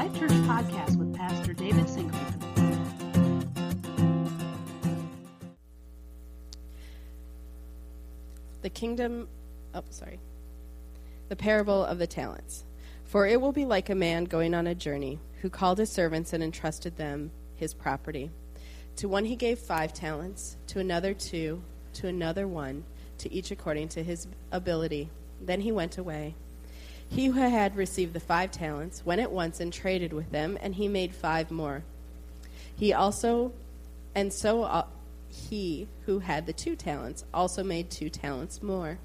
Life Church Podcast with Pastor David Singleton. The parable of the talents. For it will be like a man going on a journey, who called his servants and entrusted them his property. To one he gave 5 talents, to another 2, to another 1, to each according to his ability. Then he went away. He who had received the 5 talents went at once and traded with them, and he made 5 more. He who had the 2 talents also made 2 talents more.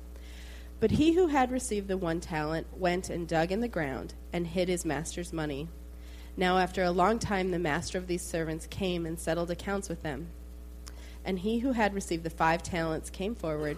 But he who had received the 1 talent went and dug in the ground and hid his master's money. Now after a long time the master of these servants came and settled accounts with them. And he who had received the 5 talents came forward,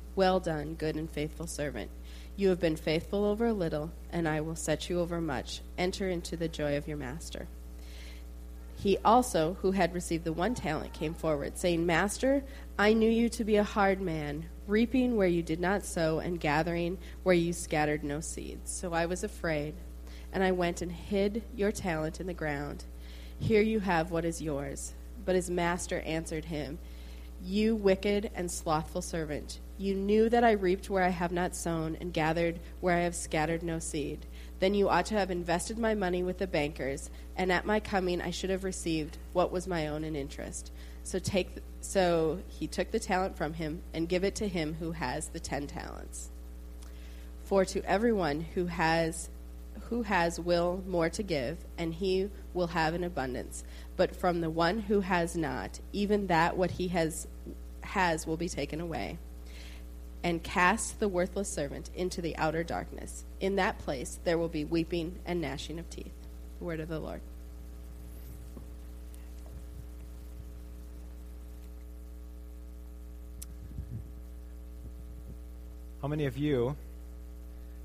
Well done, good and faithful servant. You have been faithful over a little, and I will set you over much. Enter into the joy of your master. He also, who had received the 1 talent, came forward, saying, Master, I knew you to be a hard man, reaping where you did not sow and gathering where you scattered no seeds. So I was afraid, and I went and hid your talent in the ground. Here you have what is yours. But his master answered him, You wicked and slothful servant, you knew that I reaped where I have not sown and gathered where I have scattered no seed. Then you ought to have invested my money with the bankers, and at my coming I should have received what was my own in interest. So he took the talent from him and gave it to him who has the 10 talents. For to everyone who has will more to give, and he will have an abundance. But from the one who has not, even that what he has will be taken away. And cast the worthless servant into the outer darkness. In that place there will be weeping and gnashing of teeth. The word of the Lord. How many of you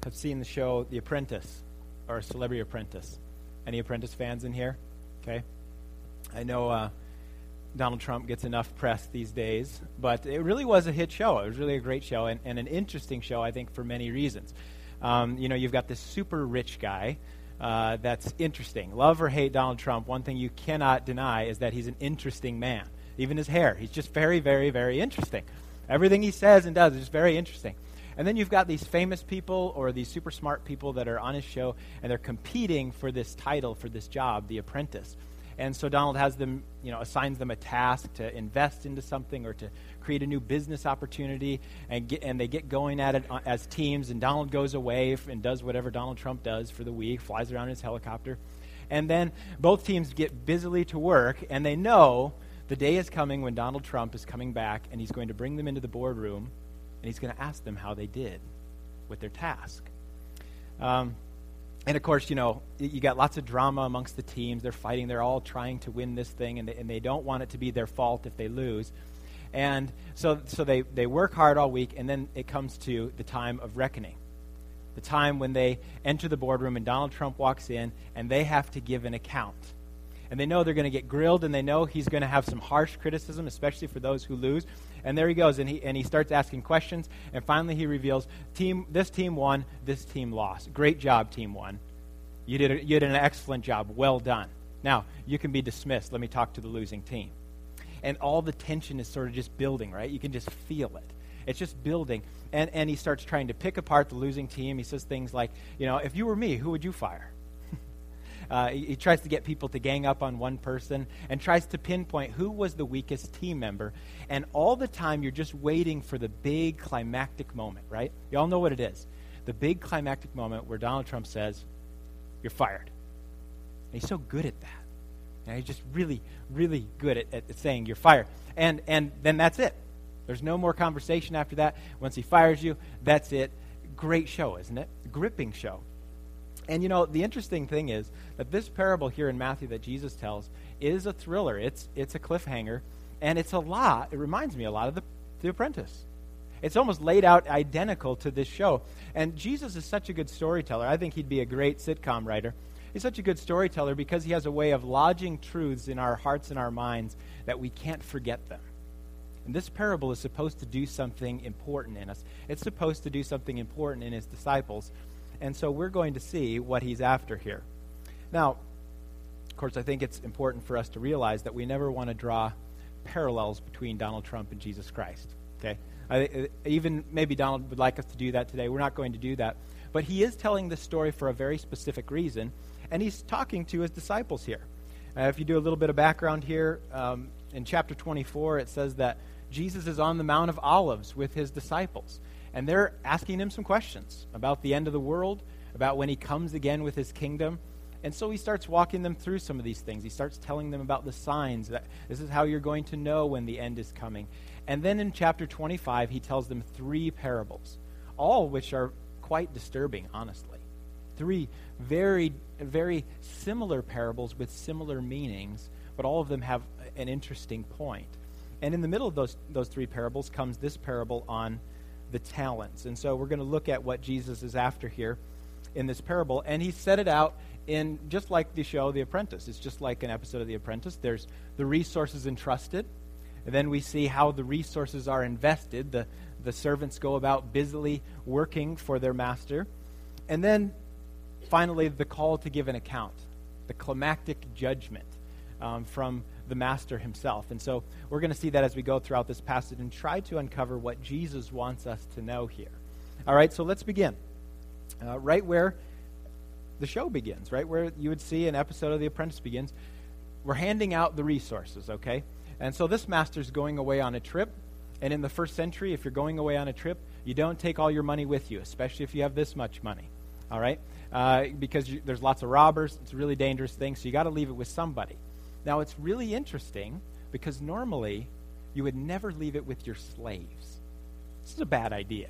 have seen the show The Apprentice or Celebrity Apprentice? Any Apprentice fans in here? Okay. I know Donald Trump gets enough press these days, but it really was a hit show. It was really a great show and an interesting show, I think, for many reasons. You've got this super rich guy that's interesting. Love or hate Donald Trump, one thing you cannot deny is that he's an interesting man. Even his hair, he's just very, very, very interesting. Everything he says and does is just very interesting. And then you've got these famous people or these super smart people that are on his show, and they're competing for this title, for this job, The Apprentice. And so Donald has them, assigns them a task to invest into something or to create a new business opportunity, and they get going at it as teams, and Donald goes away and does whatever Donald Trump does for the week, flies around in his helicopter. And then both teams get busily to work, and they know the day is coming when Donald Trump is coming back, and he's going to bring them into the boardroom, and he's going to ask them how they did with their task. And of course, you got lots of drama amongst the teams. They're fighting. They're all trying to win this thing, and they don't want it to be their fault if they lose. And so they work hard all week, and then it comes to the time of reckoning, the time when they enter the boardroom and Donald Trump walks in, and they have to give an account. And they know they're going to get grilled, and they know he's going to have some harsh criticism, especially for those who lose. And there he goes, and he starts asking questions, and finally he reveals, this team won, this team lost. Great job, team one. You did an excellent job. Well done. Now, you can be dismissed. Let me talk to the losing team. And all the tension is sort of just building, right? You can just feel it. It's just building. And he starts trying to pick apart the losing team. He says things like, if you were me, who would you fire? He tries to get people to gang up on one person and tries to pinpoint who was the weakest team member. And all the time, you're just waiting for the big climactic moment, right? You all know what it is. The big climactic moment where Donald Trump says, you're fired. And he's so good at that. And he's just really, really good at saying you're fired. And then that's it. There's no more conversation after that. Once he fires you, that's it. Great show, isn't it? Gripping show. And you know, the interesting thing is that this parable here in Matthew that Jesus tells is a thriller. It's a cliffhanger, and it's a lot. It reminds me a lot of The Apprentice. It's almost laid out identical to this show. And Jesus is such a good storyteller. I think he'd be a great sitcom writer. He's such a good storyteller because he has a way of lodging truths in our hearts and our minds that we can't forget them. And this parable is supposed to do something important in us. It's supposed to do something important in his disciples. And so we're going to see what he's after here. Now, of course, I think it's important for us to realize that we never want to draw parallels between Donald Trump and Jesus Christ, okay? Even maybe Donald would like us to do that today. We're not going to do that. But he is telling this story for a very specific reason, and he's talking to his disciples here. If you do a little bit of background here, in chapter 24, it says that Jesus is on the Mount of Olives with his disciples, and they're asking him some questions about the end of the world, about when he comes again with his kingdom. And so he starts walking them through some of these things. He starts telling them about the signs, that this is how you're going to know when the end is coming. And then in chapter 25, he tells them three parables, all which are quite disturbing, honestly. Three very, very similar parables with similar meanings, but all of them have an interesting point. And in the middle of those three parables comes this parable on the talents. And so we're going to look at what Jesus is after here in this parable. And he set it out in just like the show, The Apprentice. It's just like an episode of The Apprentice. There's the resources entrusted. And then we see how the resources are invested. The servants go about busily working for their master. And then, finally, the call to give an account, the climactic judgment from the master himself. And so we're going to see that as we go throughout this passage and try to uncover what Jesus wants us to know here. All right, so let's begin. Right where the show begins, right where you would see an episode of The Apprentice begins, we're handing out the resources, okay? And so this master's going away on a trip, and in the first century, if you're going away on a trip, you don't take all your money with you, especially if you have this much money, all right? Because there's lots of robbers. It's a really dangerous thing, so you got to leave it with somebody. Now, it's really interesting because normally you would never leave it with your slaves. This is a bad idea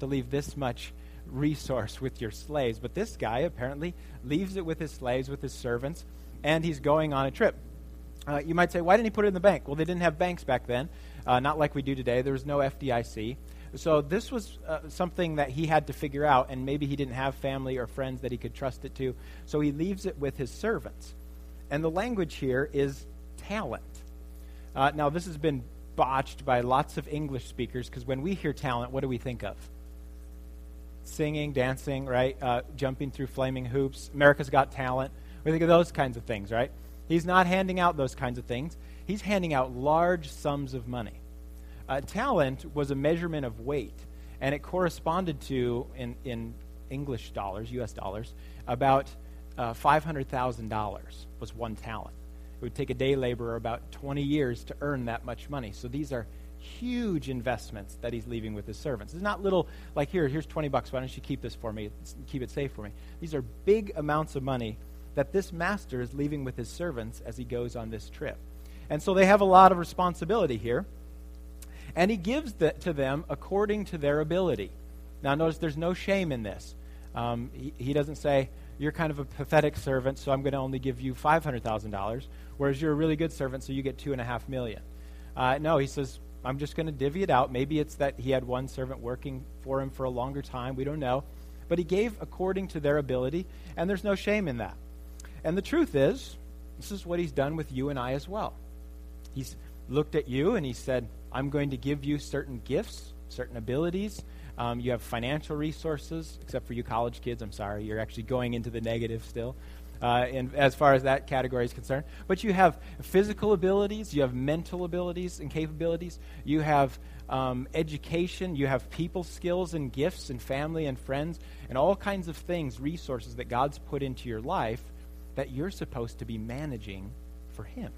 to leave this much resource with your slaves, but this guy apparently leaves it with his slaves, with his servants, and he's going on a trip. You might say, why didn't he put it in the bank? Well, they didn't have banks back then, not like we do today. There was no FDIC. So this was something that he had to figure out, and maybe he didn't have family or friends that he could trust it to. So he leaves it with his servants. And the language here is talent. Now, this has been botched by lots of English speakers, because when we hear talent, what do we think of? Singing, dancing, right? Jumping through flaming hoops. America's Got Talent. We think of those kinds of things, right? He's not handing out those kinds of things. He's handing out large sums of money. Talent was a measurement of weight, and it corresponded to, in English dollars, U.S. dollars, about $500,000 was one talent. It would take a day laborer about 20 years to earn that much money. So these are huge investments that he's leaving with his servants. It's not little, like, here's $20. Why don't you keep this for me? Keep it safe for me. These are big amounts of money that this master is leaving with his servants as he goes on this trip. And so they have a lot of responsibility here. And he gives that to them according to their ability. Now notice there's no shame in this. He doesn't say, you're kind of a pathetic servant, so I'm going to only give you $500,000, whereas you're a really good servant, so you get $2.5 million. No, he says, I'm just going to divvy it out. Maybe it's that he had one servant working for him for a longer time. We don't know. But he gave according to their ability, and there's no shame in that. And the truth is, this is what he's done with you and I as well. He's looked at you and he said, I'm going to give you certain gifts, certain abilities. You have financial resources, except for you college kids. I'm sorry, you're actually going into the negative still, and as far as that category is concerned. But you have physical abilities, you have mental abilities and capabilities, you have education, you have people skills and gifts and family and friends and all kinds of things, resources that God's put into your life that you're supposed to be managing for him.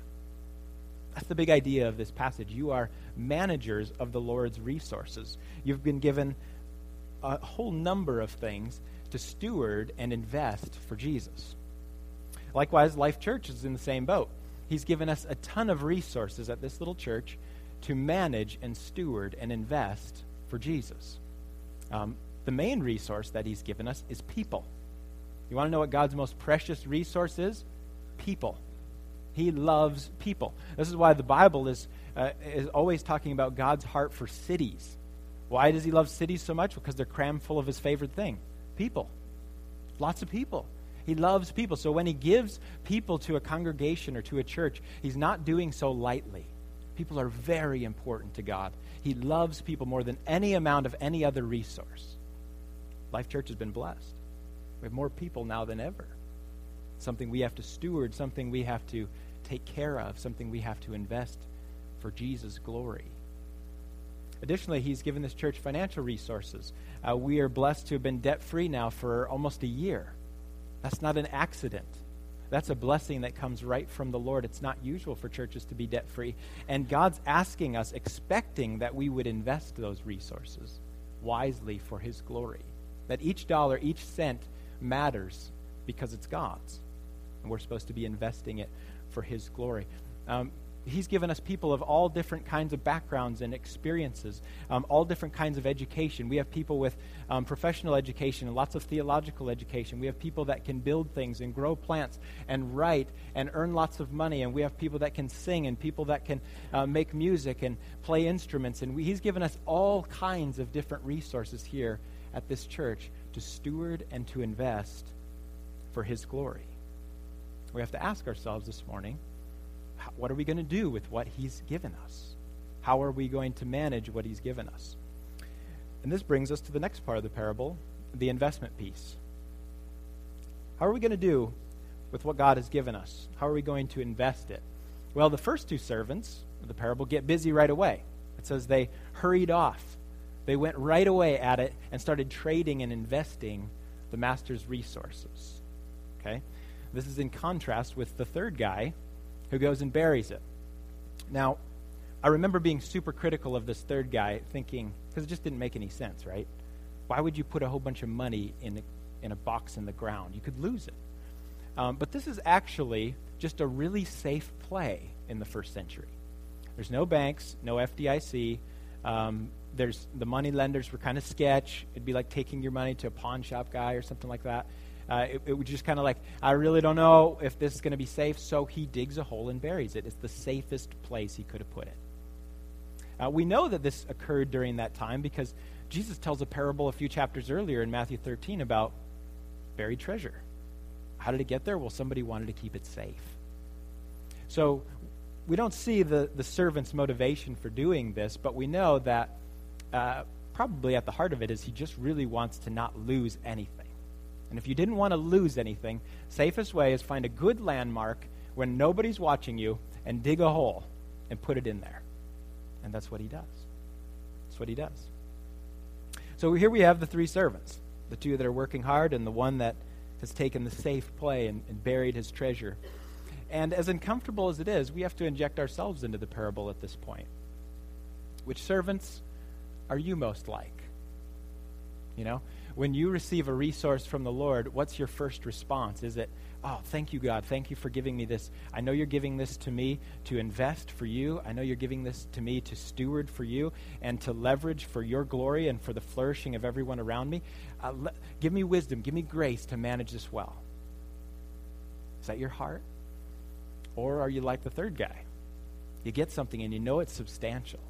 That's the big idea of this passage. You are managers of the Lord's resources. You've been given a whole number of things to steward and invest for Jesus. Likewise, Life Church is in the same boat. He's given us a ton of resources at this little church to manage and steward and invest for Jesus. The main resource that he's given us is people. You want to know what God's most precious resource is? People. He loves people. This is why the Bible is always talking about God's heart for cities. Why does he love cities so much? Because they're crammed full of his favorite thing, people. Lots of people. He loves people. So when he gives people to a congregation or to a church, he's not doing so lightly. People are very important to God. He loves people more than any amount of any other resource. Life Church has been blessed. We have more people now than ever. Something we have to steward, something we have to take care of, something we have to invest for Jesus' glory. Additionally, he's given this church financial resources. We are blessed to have been debt-free now for almost a year. That's not an accident. That's a blessing that comes right from the Lord. It's not usual for churches to be debt-free. And God's asking us, expecting that we would invest those resources wisely for his glory. That each dollar, each cent matters because it's God's. And we're supposed to be investing it for his glory. He's given us people of all different kinds of backgrounds and experiences, all different kinds of education. We have people with professional education and lots of theological education. We have people that can build things and grow plants and write and earn lots of money. And we have people that can sing and people that can make music and play instruments. And he's given us all kinds of different resources here at this church to steward and to invest for his glory. We have to ask ourselves this morning, what are we going to do with what he's given us? How are we going to manage what he's given us? And this brings us to the next part of the parable, the investment piece. How are we going to do with what God has given us? How are we going to invest it? Well, the first two servants of the parable get busy right away. It says they hurried off. They went right away at it and started trading and investing the master's resources. Okay? This is in contrast with the third guy, who goes and buries it. Now, I remember being super critical of this third guy, thinking, because it just didn't make any sense, right? Why would you put a whole bunch of money in a box in the ground? You could lose it. But this is actually just a really safe play in the first century. There's no banks, no FDIC. There's the money lenders were kind of sketch. It'd be like taking your money to a pawn shop guy or something like that. It was just kind of like, I really don't know if this is going to be safe, so he digs a hole and buries it. It's the safest place he could have put it. We know that this occurred during that time because Jesus tells a parable a few chapters earlier in Matthew 13 about buried treasure. How did it get there? Well, somebody wanted to keep it safe. So we don't see the servant's motivation for doing this, but we know that probably at the heart of it is he just really wants to not lose anything. And if you didn't want to lose anything, safest way is find a good landmark when nobody's watching you and dig a hole and put it in there. And that's what he does. That's what he does. So here we have the three servants, the two that are working hard and the one that has taken the safe play and buried his treasure. And as uncomfortable as it is, we have to inject ourselves into the parable at this point. Which servants are you most like? You know? When you receive a resource from the Lord, what's your first response? Is it, oh, thank you, God. Thank you for giving me this. I know you're giving this to me to invest for you. I know you're giving this to me to steward for you and to leverage for your glory and for the flourishing of everyone around me. Give me wisdom. Give me grace to manage this well. Is that your heart? Or are you like the third guy? You get something and you know it's substantial.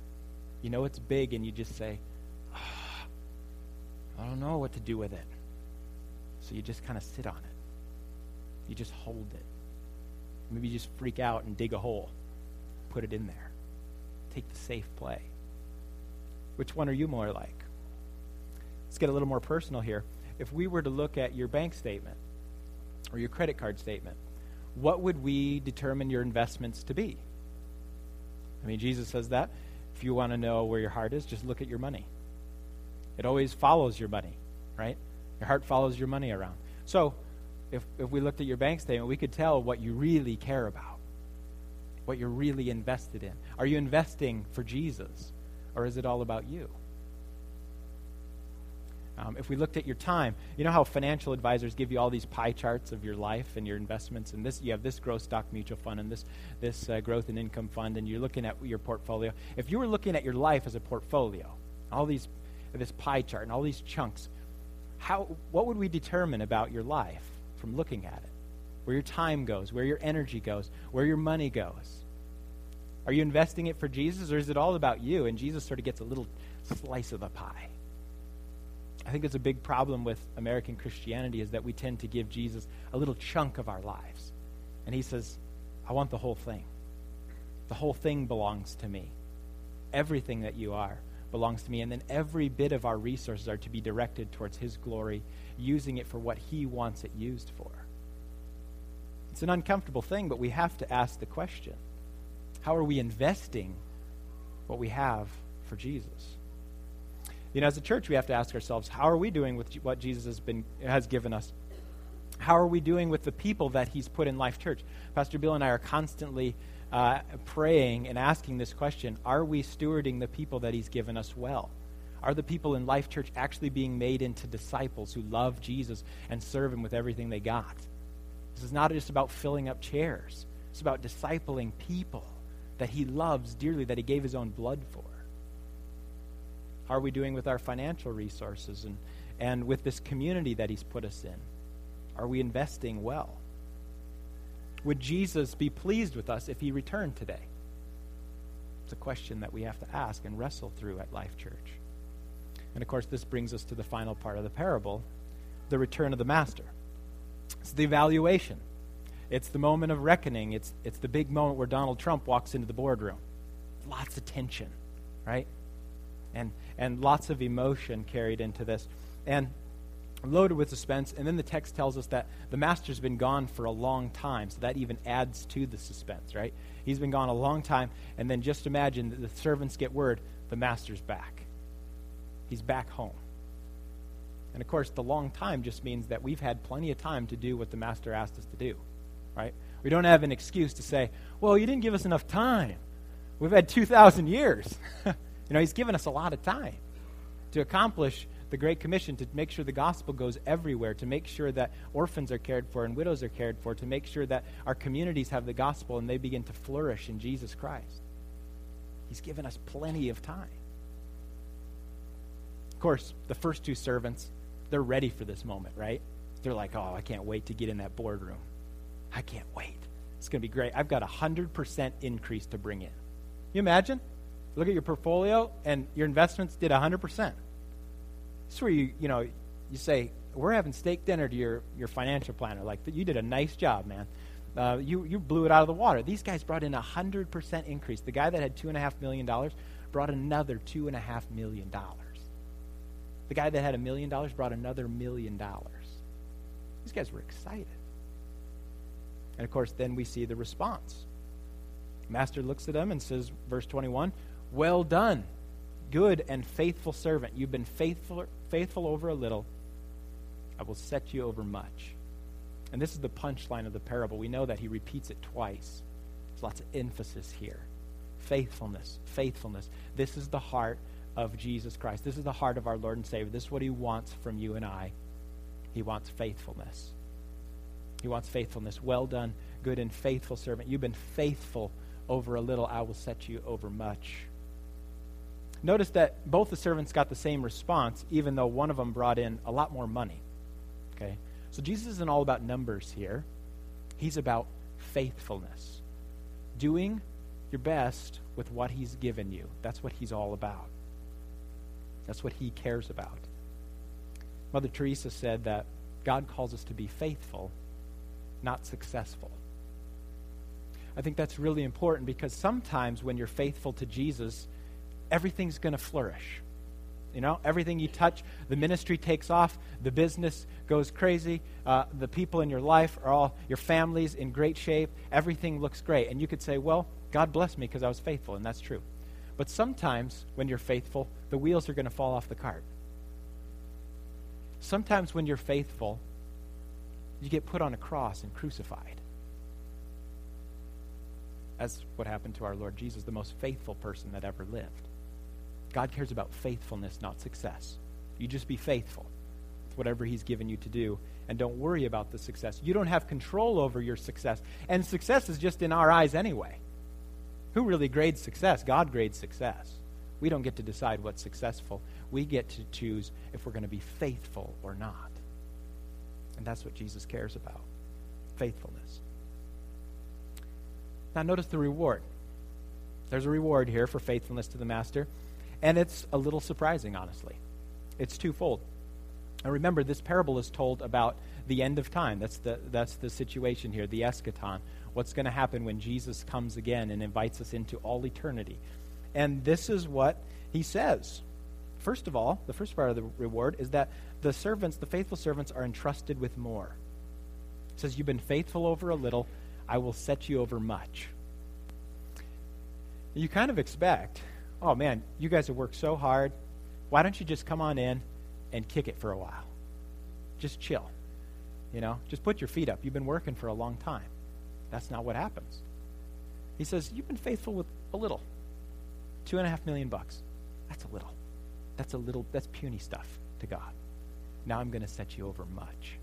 You know it's big and you just say, I don't know what to do with it. So you just kind of sit on it. You just hold it. Maybe you just freak out and dig a hole. Put it in there. Take the safe play. Which one are you more like? Let's get a little more personal here. If we were to look at your bank statement or your credit card statement, what would we determine your investments to be? I mean, Jesus says that. If you want to know where your heart is, just look at your money. It always follows your money, right? Your heart follows your money around. So if we looked at your bank statement, we could tell what you really care about, what you're really invested in. Are you investing for Jesus, or is it all about you? If we looked at your time, you know how financial advisors give you all these pie charts of your life and your investments, and this you have this growth stock mutual fund and this growth and income fund, and you're looking at your portfolio. If you were looking at your life as a portfolio, all these this pie chart and all these chunks, what would we determine about your life from looking at it. Where your time goes, where your energy goes, where your money goes. Are you investing it for Jesus, or is it all about you? And Jesus sort of gets a little slice of the pie. I think it's a big problem with American Christianity is that we tend to give Jesus a little chunk of our lives. And he says, I want the whole thing. The whole thing belongs to me. Everything that you are belongs to me. And then every bit of our resources are to be directed towards his glory, using it for what he wants it used for. It's an uncomfortable thing, but we have to ask the question, how are we investing what we have for Jesus? You know, as a church, we have to ask ourselves, how are we doing with what Jesus has given us? How are we doing with the people that he's put in Life Church? Pastor Bill and I are constantly praying and asking this question, are we stewarding the people that he's given us well? Are the people in Life Church actually being made into disciples who love Jesus and serve him with everything they got? This is not just about filling up chairs. It's about discipling people that he loves dearly, that he gave his own blood for. How are we doing with our financial resources and with this community that he's put us in? Are we investing well? Would Jesus be pleased with us if he returned today? It's a question that we have to ask and wrestle through at Life Church. And of course, this brings us to the final part of the parable, the return of the master. It's the evaluation. It's the moment of reckoning. It's the big moment where Donald Trump walks into the boardroom. Lots of tension, right? And lots of emotion carried into this. And loaded with suspense. And then the text tells us that the master's been gone for a long time. So that even adds to the suspense, right? He's been gone a long time. And then just imagine that the servants get word, the master's back. He's back home. And of course, the long time just means that we've had plenty of time to do what the master asked us to do, right? We don't have an excuse to say, well, you didn't give us enough time. We've had 2,000 years. You know, he's given us a lot of time to accomplish the Great Commission, to make sure the gospel goes everywhere, to make sure that orphans are cared for and widows are cared for, to make sure that our communities have the gospel and they begin to flourish in Jesus Christ. He's given us plenty of time. Of course, the first two servants, they're ready for this moment, right? They're like, oh, I can't wait to get in that boardroom. I can't wait. It's going to be great. I've got 100% increase to bring in. Can you imagine? Look at your portfolio, and your investments did 100%. That's where you say, we're having steak dinner to your financial planner. Like, you did a nice job, man. You blew it out of the water. These guys brought in 100% increase. The guy that had $2.5 million brought another $2.5 million. The guy that had $1 million brought another $1 million. These guys were excited. And of course, then we see the response. Master looks at them and says, verse 21, well done, good and faithful servant. You've been faithful over a little. I will set you over much. And this is the punchline of the parable. We know that he repeats it twice. There's lots of emphasis here. Faithfulness, faithfulness. This is the heart of Jesus Christ. This is the heart of our Lord and Savior. This is what he wants from you and I. He wants faithfulness. He wants faithfulness. Well done, good and faithful servant. You've been faithful over a little. I will set you over much. Notice that both the servants got the same response, even though one of them brought in a lot more money. Okay? So Jesus isn't all about numbers here. He's about faithfulness. Doing your best with what he's given you. That's what he's all about. That's what he cares about. Mother Teresa said that God calls us to be faithful, not successful. I think that's really important, because sometimes when you're faithful to Jesus, everything's going to flourish. You know, everything you touch, the ministry takes off, the business goes crazy, the people in your life are all, your family's in great shape, everything looks great. And you could say, well, God blessed me because I was faithful, and that's true. But sometimes when you're faithful, the wheels are going to fall off the cart. Sometimes when you're faithful, you get put on a cross and crucified. That's what happened to our Lord Jesus, the most faithful person that ever lived. God cares about faithfulness, not success. You just be faithful with whatever he's given you to do, and don't worry about the success. You don't have control over your success, and success is just in our eyes anyway. Who really grades success? God grades success. We don't get to decide what's successful. We get to choose if we're going to be faithful or not. And that's what Jesus cares about, faithfulness. Now notice the reward. There's a reward here for faithfulness to the master, and it's a little surprising, honestly. It's twofold. And remember, this parable is told about the end of time. That's the situation here, the eschaton, what's going to happen when Jesus comes again and invites us into all eternity. And this is what he says. First of all, the first part of the reward is that the servants, the faithful servants, are entrusted with more. It says, you've been faithful over a little, I will set you over much. You kind of expect, oh man, you guys have worked so hard. Why don't you just come on in and kick it for a while? Just chill. You know, just put your feet up. You've been working for a long time. That's not what happens. He says, you've been faithful with a little. $2.5 million. That's a little. That's puny stuff to God. Now I'm going to set you over much.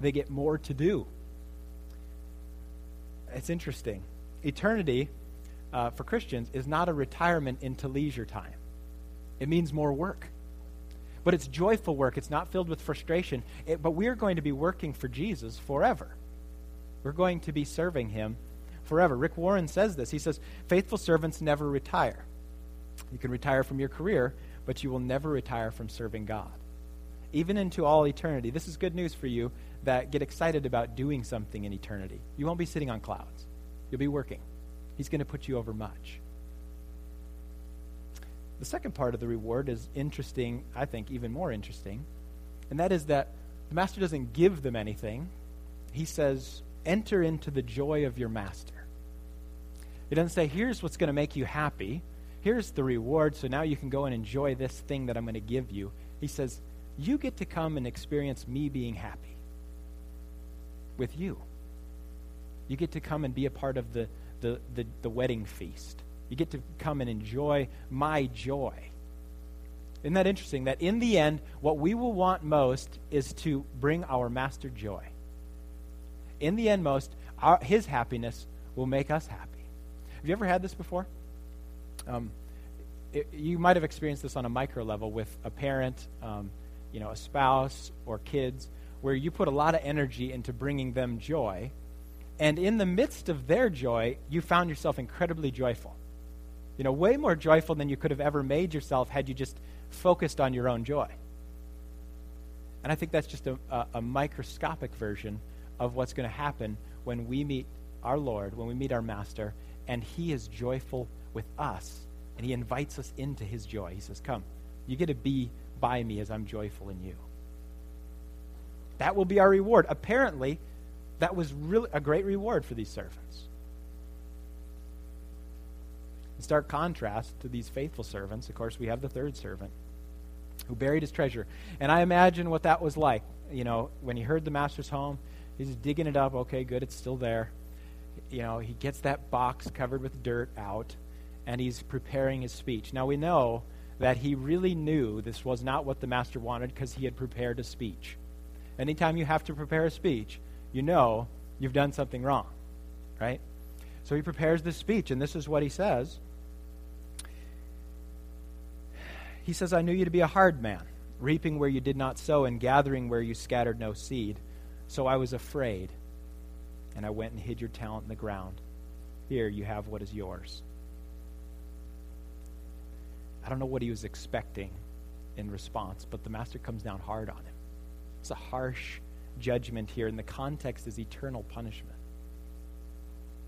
They get more to do. It's interesting. Eternity, for Christians, is not a retirement into leisure time. It means more work. But it's joyful work. It's not filled with frustration. But we're going to be working for Jesus forever. We're going to be serving him forever. Rick Warren says this. He says, faithful servants never retire. You can retire from your career, but you will never retire from serving God, even into all eternity. This is good news for you that get excited about doing something in eternity. You won't be sitting on clouds. You'll be working. He's going to put you over much. The second part of the reward is interesting, I think even more interesting, and that is that the master doesn't give them anything. He says, enter into the joy of your master. It doesn't say, here's what's going to make you happy. Here's the reward, so now you can go and enjoy this thing that I'm going to give you. He says, you get to come and experience me being happy with you. You get to come and be a part of the wedding feast. You get to come and enjoy my joy. Isn't that interesting? That in the end, what we will want most is to bring our master joy. In the end most, his happiness will make us happy. Have you ever had this before? You might have experienced this on a micro level with a parent, a spouse or kids, where you put a lot of energy into bringing them joy, and in the midst of their joy, you found yourself incredibly joyful. You know, way more joyful than you could have ever made yourself had you just focused on your own joy. And I think that's just a microscopic version of what's going to happen when we meet our Lord, when we meet our Master, and he is joyful with us, and he invites us into his joy. He says, come, you get to be by me as I'm joyful in you. That will be our reward. Apparently, that was really a great reward for these servants. In stark contrast to these faithful servants, of course, we have the third servant who buried his treasure. And I imagine what that was like. You know, when he heard the master's home, he's just digging it up. Okay, good, it's still there. You know, he gets that box covered with dirt out, and he's preparing his speech. Now we know that he really knew this was not what the master wanted because he had prepared a speech. Anytime you have to prepare a speech, you know you've done something wrong, right? So he prepares this speech, and this is what he says. He says, I knew you to be a hard man, reaping where you did not sow and gathering where you scattered no seed. So I was afraid, and I went and hid your talent in the ground. Here you have what is yours. I don't know what he was expecting in response, but the master comes down hard on him. It's a harsh judgment here, and the context is eternal punishment.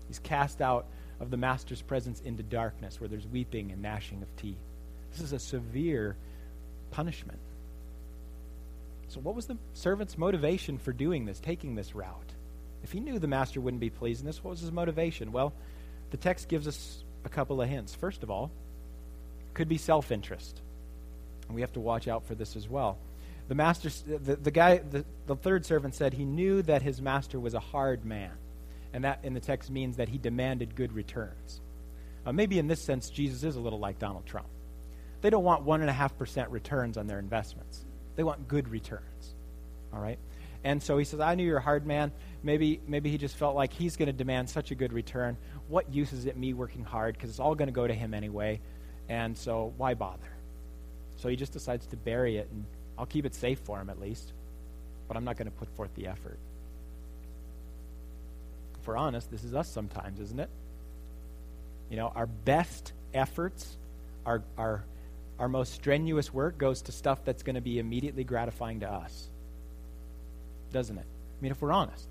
He's cast out of the master's presence into darkness where there's weeping and gnashing of teeth. This is a severe punishment. So what was the servant's motivation for doing this, taking this route? If he knew the master wouldn't be pleased in this, what was his motivation? Well, the text gives us a couple of hints. First of all, could be self-interest. And we have to watch out for this as well. The master, the third servant said he knew that his master was a hard man. And that in the text means that he demanded good returns. Maybe in this sense, Jesus is a little like Donald Trump. They don't want 1.5% returns on their investments. They want good returns. All right? And so he says, I knew you're a hard man. Maybe he just felt like he's going to demand such a good return. What use is it me working hard? Because it's all going to go to him anyway. And so why bother? So he just decides to bury it, and I'll keep it safe for him at least. but I'm not going to put forth the effort. If we're honest, this is us sometimes, isn't it? You know, our best efforts, our most strenuous work goes to stuff that's going to be immediately gratifying to us, doesn't it? I mean, if we're honest,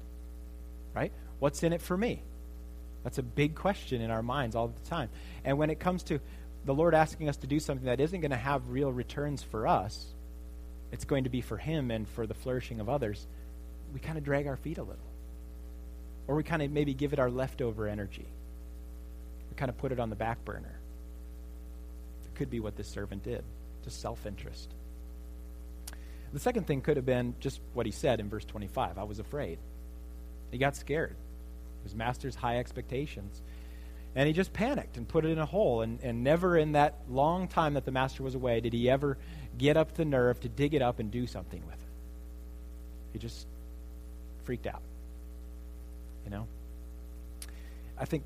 right? What's in it for me? That's a big question in our minds all the time. And when it comes to the Lord asking us to do something that isn't going to have real returns for us, it's going to be for him and for the flourishing of others, we kind of drag our feet a little. Or we kind of maybe give it our leftover energy. We kind of put it on the back burner. It could be what this servant did, just self-interest. The second thing could have been just what he said in verse 25. I was afraid. He got scared. His master's high expectations. And he just panicked and put it in a hole. And never in that long time that the master was away did he ever get up the nerve to dig it up and do something with it. He just freaked out. You know? I think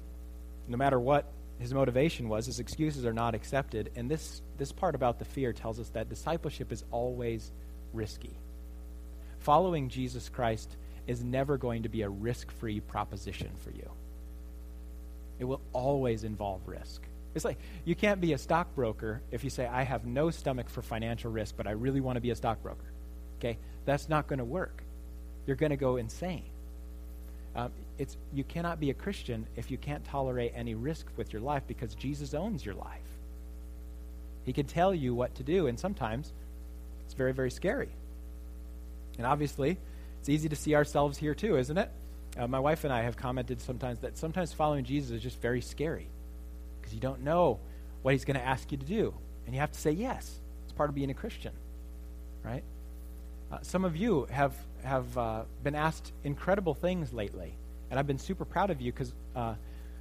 no matter what his motivation was, his excuses are not accepted. And this part about the fear tells us that discipleship is always risky. Following Jesus Christ is never going to be a risk-free proposition for you. It will always involve risk. It's like you can't be a stockbroker if you say, I have no stomach for financial risk, but I really want to be a stockbroker. Okay? That's not going to work. You're going to go insane. You cannot be a Christian if you can't tolerate any risk with your life, because Jesus owns your life. He can tell you what to do, and sometimes it's very, very scary. And obviously, it's easy to see ourselves here too, isn't it? My wife and I have commented sometimes that sometimes following Jesus is just very scary because you don't know what he's going to ask you to do. And you have to say yes. It's part of being a Christian, right? Some of you have been asked incredible things lately. And I've been super proud of you because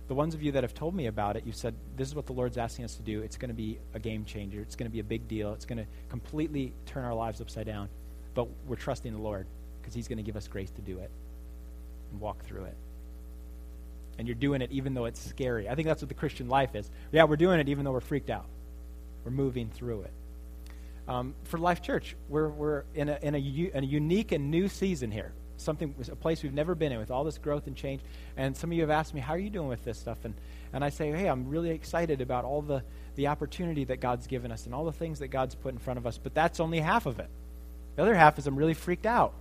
the ones of you that have told me about it, you said, this is what the Lord's asking us to do. It's going to be a game changer. It's going to be a big deal. It's going to completely turn our lives upside down. But we're trusting the Lord because he's going to give us grace to do it and walk through it. And you're doing it even though it's scary. I think that's what the Christian life is. Yeah, we're doing it even though we're freaked out. We're moving through it. For Life Church, we're in a unique and new season here. A place we've never been in, with all this growth and change. And some of you have asked me, how are you doing with this stuff? And I say, hey, I'm really excited about all the opportunity that God's given us and all the things that God's put in front of us. But that's only half of it. The other half is I'm really freaked out.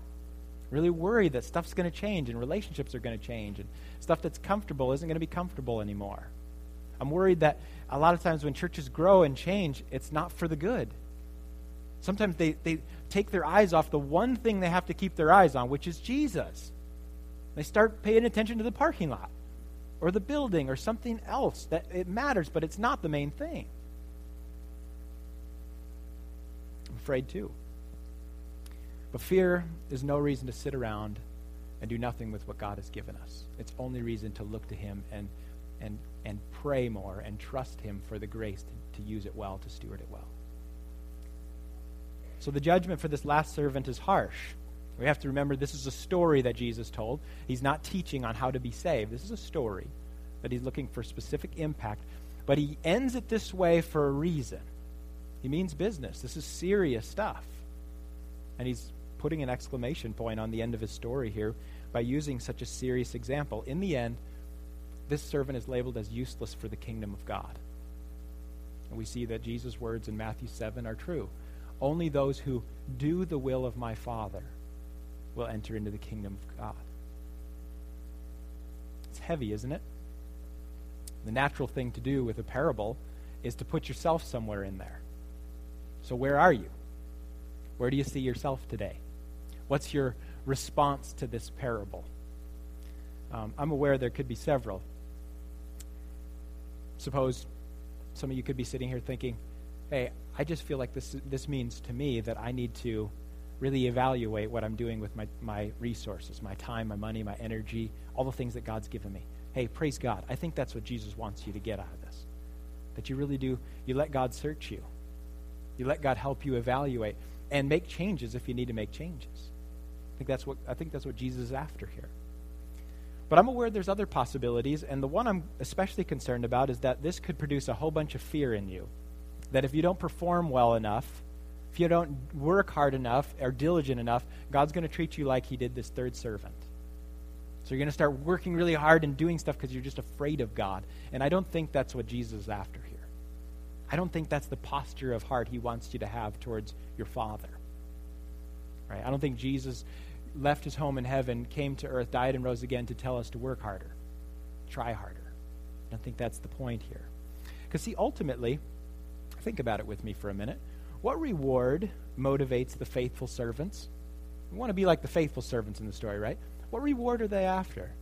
Really worried that stuff's going to change and relationships are going to change and stuff that's comfortable isn't going to be comfortable anymore. I'm worried that a lot of times when churches grow and change, it's not for the good. Sometimes they take their eyes off the one thing they have to keep their eyes on, which is Jesus. They start paying attention to the parking lot or the building or something else that it matters, but it's not the main thing. I'm afraid too. But fear is no reason to sit around and do nothing with what God has given us. It's only reason to look to him and pray more and trust him for the grace to use it well, to steward it well. So the judgment for this last servant is harsh. We have to remember this is a story that Jesus told. He's not teaching on how to be saved. This is a story that he's looking for specific impact. But he ends it this way for a reason. He means business. This is serious stuff. And he's putting an exclamation point on the end of his story here by using such a serious example. In the end, this servant is labeled as useless for the kingdom of God. And we see that Jesus' words in Matthew 7 are true. Only those who do the will of my Father will enter into the kingdom of God. It's heavy, isn't it? The natural thing to do with a parable is to put yourself somewhere in there. So where are you? Where do you see yourself today? What's your response to this parable? I'm aware there could be several. Suppose some of you could be sitting here thinking, hey, I just feel like this means to me that I need to really evaluate what I'm doing with my resources, my time, my money, my energy, all the things that God's given me. Hey, praise God. I think that's what Jesus wants you to get out of this. That you really do, you let God search you. You let God help you evaluate and make changes if you need to make changes. I think that's what Jesus is after here. But I'm aware there's other possibilities, and the one I'm especially concerned about is that this could produce a whole bunch of fear in you. That if you don't perform well enough, If you don't work hard enough or diligent enough, God's going to treat you like he did this third servant. So you're going to start working really hard and doing stuff because you're just afraid of God. And I don't think that's what Jesus is after here. I don't think that's the posture of heart he wants you to have towards your Father. Right? I don't think Jesus left his home in heaven, came to earth, died and rose again to tell us to work harder, try harder. I don't think that's the point here. Because see, ultimately, think about it with me for a minute. What reward motivates the faithful servants? We want to be like the faithful servants in the story, right? What reward are they after?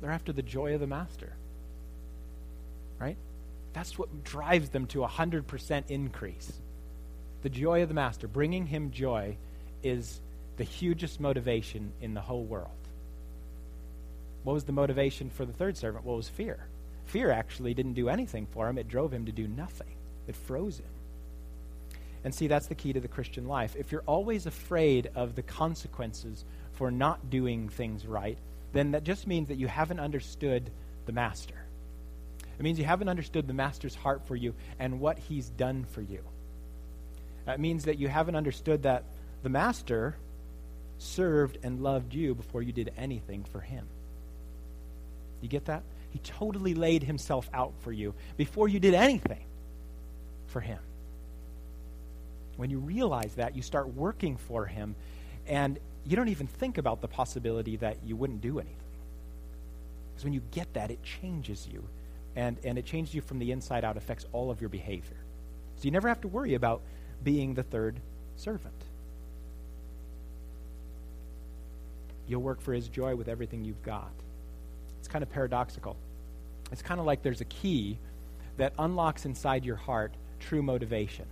They're after the joy of the master, right? That's what drives them to 100% increase. The joy of the master, bringing him joy, is the hugest motivation in the whole world. What was the motivation for the third servant? Well, it was fear. Fear actually didn't do anything for him. It drove him to do nothing. It froze him. And see, that's the key to the Christian life. If you're always afraid of the consequences for not doing things right, then that just means that you haven't understood the master. It means you haven't understood the master's heart for you and what he's done for you. It means that you haven't understood that the master served and loved you before you did anything for him. You get that? He totally laid himself out for you before you did anything for him. When you realize that, you start working for him, and you don't even think about the possibility that you wouldn't do anything. Because when you get that, it changes you, and it changes you from the inside out, affects all of your behavior. So you never have to worry about being the third servant. You'll work for his joy with everything you've got. It's kind of paradoxical. It's kind of like there's a key that unlocks inside your heart true motivation.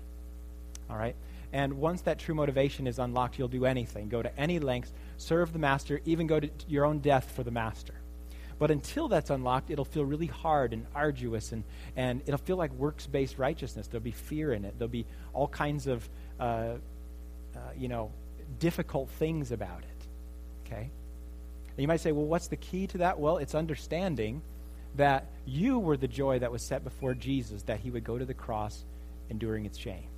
All right? And once that true motivation is unlocked, you'll do anything. Go to any lengths, serve the master, even go to your own death for the master. But until that's unlocked, it'll feel really hard and arduous, and it'll feel like works-based righteousness. There'll be fear in it. There'll be all kinds of, difficult things about it. Okay? And you might say, well, what's the key to that? Well, it's understanding that you were the joy that was set before Jesus, that he would go to the cross enduring its shame.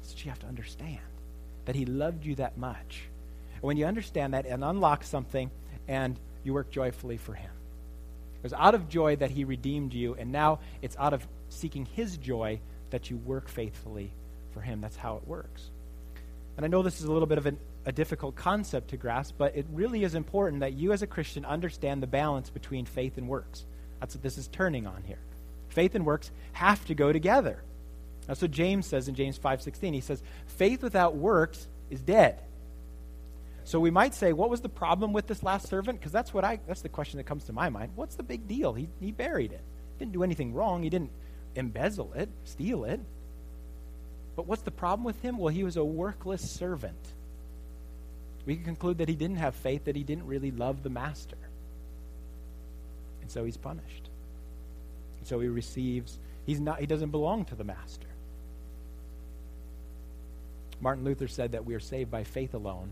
That's what you have to understand, that he loved you that much. And when you understand that, and unlock something, and you work joyfully for him. It was out of joy that he redeemed you, and now it's out of seeking his joy that you work faithfully for him. That's how it works. And I know this is a little bit of a difficult concept to grasp, but it really is important that you as a Christian understand the balance between faith and works. That's what this is turning on here. Faith and works have to go together. That's what James says in James 5:16. He says, faith without works is dead. So we might say, what was the problem with this last servant? Because that's the question that comes to my mind. What's the big deal? He buried it. Didn't do anything wrong. He didn't embezzle it, steal it. But what's the problem with him? Well, he was a workless servant. We can conclude that he didn't have faith, that he didn't really love the master. And so he's punished. And so he doesn't belong to the master. Martin Luther said that we are saved by faith alone,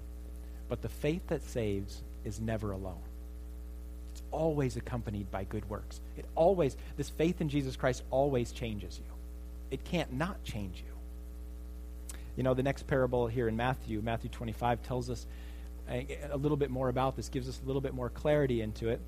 but the faith that saves is never alone. It's always accompanied by good works. This faith in Jesus Christ always changes you. It can't not change you. You know, the next parable here in Matthew 25, tells us a little bit more about this, gives us a little bit more clarity into it.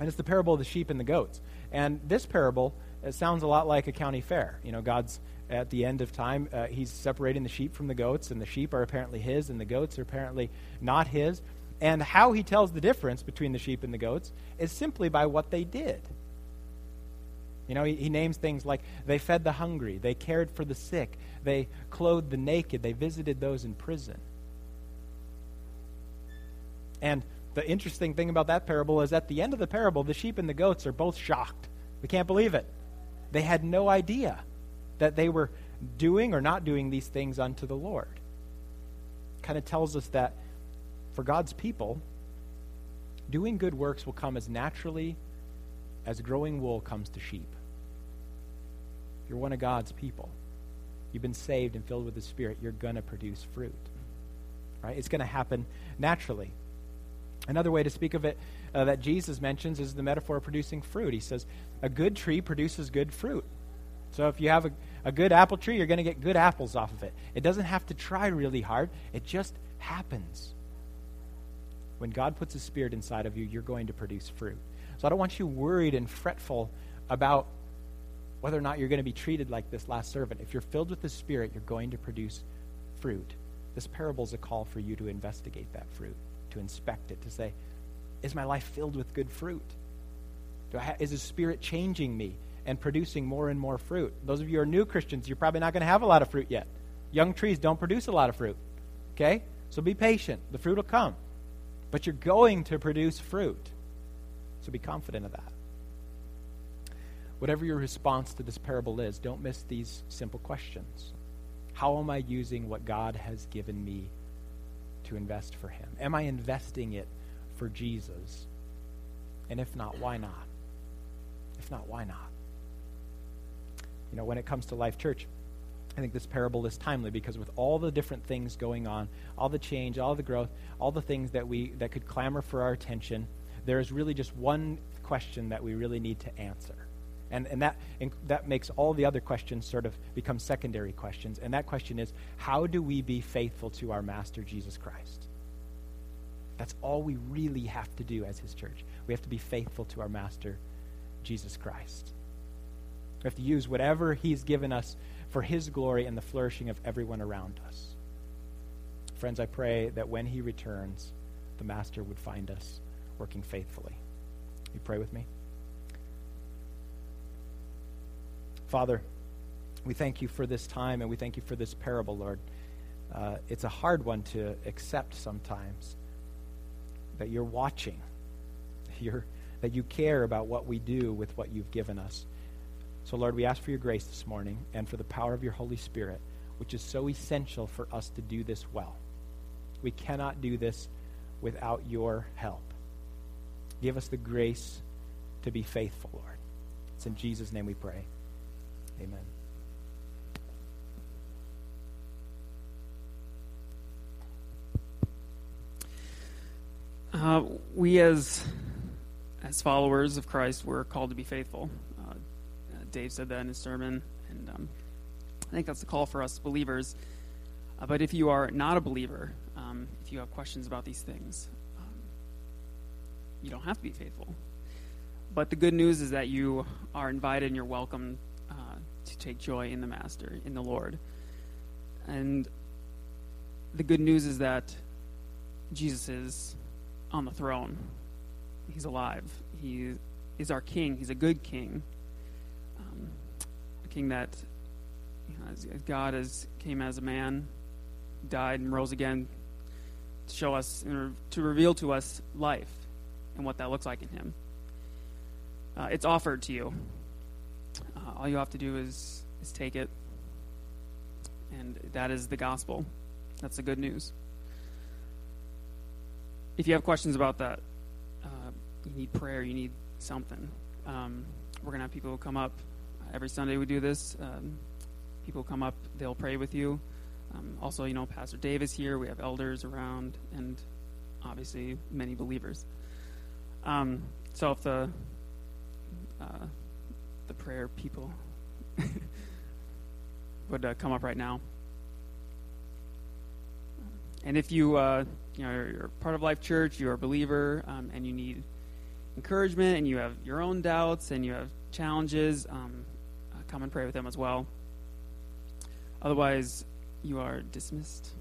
And it's the parable of the sheep and the goats. And this parable, it sounds a lot like a county fair. You know, God's at the end of time, he's separating the sheep from the goats, and the sheep are apparently his, and the goats are apparently not his. And how he tells the difference between the sheep and the goats is simply by what they did. You know, he names things like they fed the hungry, they cared for the sick, they clothed the naked, they visited those in prison. And the interesting thing about that parable is at the end of the parable, the sheep and the goats are both shocked. They can't believe it. They had no idea that they were doing or not doing these things unto the Lord. Kind of tells us that for God's people, doing good works will come as naturally as growing wool comes to sheep. You're one of God's people. You've been saved and filled with the Spirit. You're going to produce fruit. Right? It's going to happen naturally. Another way to speak of it that Jesus mentions is the metaphor of producing fruit. He says, a good tree produces good fruit. So if you have a, a good apple tree, you're going to get good apples off of it. It doesn't have to try really hard. It just happens. When God puts his Spirit inside of you, you're going to produce fruit. So I don't want you worried and fretful about whether or not you're going to be treated like this last servant. If you're filled with the Spirit, you're going to produce fruit. This parable is a call for you to investigate that fruit, to inspect it, to say, is my life filled with good fruit? Is the Spirit changing me and producing more and more fruit? Those of you who are new Christians, you're probably not going to have a lot of fruit yet. Young trees don't produce a lot of fruit, okay? So be patient. The fruit will come. But you're going to produce fruit. So be confident of that. Whatever your response to this parable is, don't miss these simple questions. How am I using what God has given me to invest for him? Am I investing it for Jesus? And if not, why not? If not, why not? You know, when it comes to Life Church, I think this parable is timely because with all the different things going on, all the change, all the growth, all the things that could clamor for our attention, there is really just one question that we really need to answer. And that makes all the other questions sort of become secondary questions. And that question is, how do we be faithful to our Master Jesus Christ? That's all we really have to do as his church. We have to be faithful to our Master Jesus Christ. We have to use whatever he's given us for his glory and the flourishing of everyone around us. Friends, I pray that when he returns, the Master would find us working faithfully. You pray with me? Father, we thank you for this time and we thank you for this parable, Lord. It's a hard one to accept sometimes, that you're watching, that you care about what we do with what you've given us. So, Lord, we ask for your grace this morning and for the power of your Holy Spirit, which is so essential for us to do this well. We cannot do this without your help. Give us the grace to be faithful, Lord. It's in Jesus' name we pray. Amen. We as followers of Christ, we're called to be faithful. Dave said that in his sermon, and I think that's the call for us believers. But if you are not a believer, if you have questions about these things, you don't have to be faithful. But the good news is that you are invited and you're welcome to take joy in the Master, in the Lord. And the good news is that Jesus is on the throne. He's alive. He is our King. He's a good King. That God came as a man, died, and rose again to show us and to reveal to us life and what that looks like in him. It's offered to you. All you have to do is take it, and that is the gospel. That's the good news. If you have questions about that, you need prayer, you need something. We're going to have people who come up. Every Sunday we do this. People come up, they'll pray with you. Also, Pastor Dave is here. We have elders around and obviously many believers. So if the prayer people would come up right now. And if you, you're part of Life Church, you're a believer, and you need encouragement and you have your own doubts and you have challenges, come and pray with them as well. Otherwise, you are dismissed.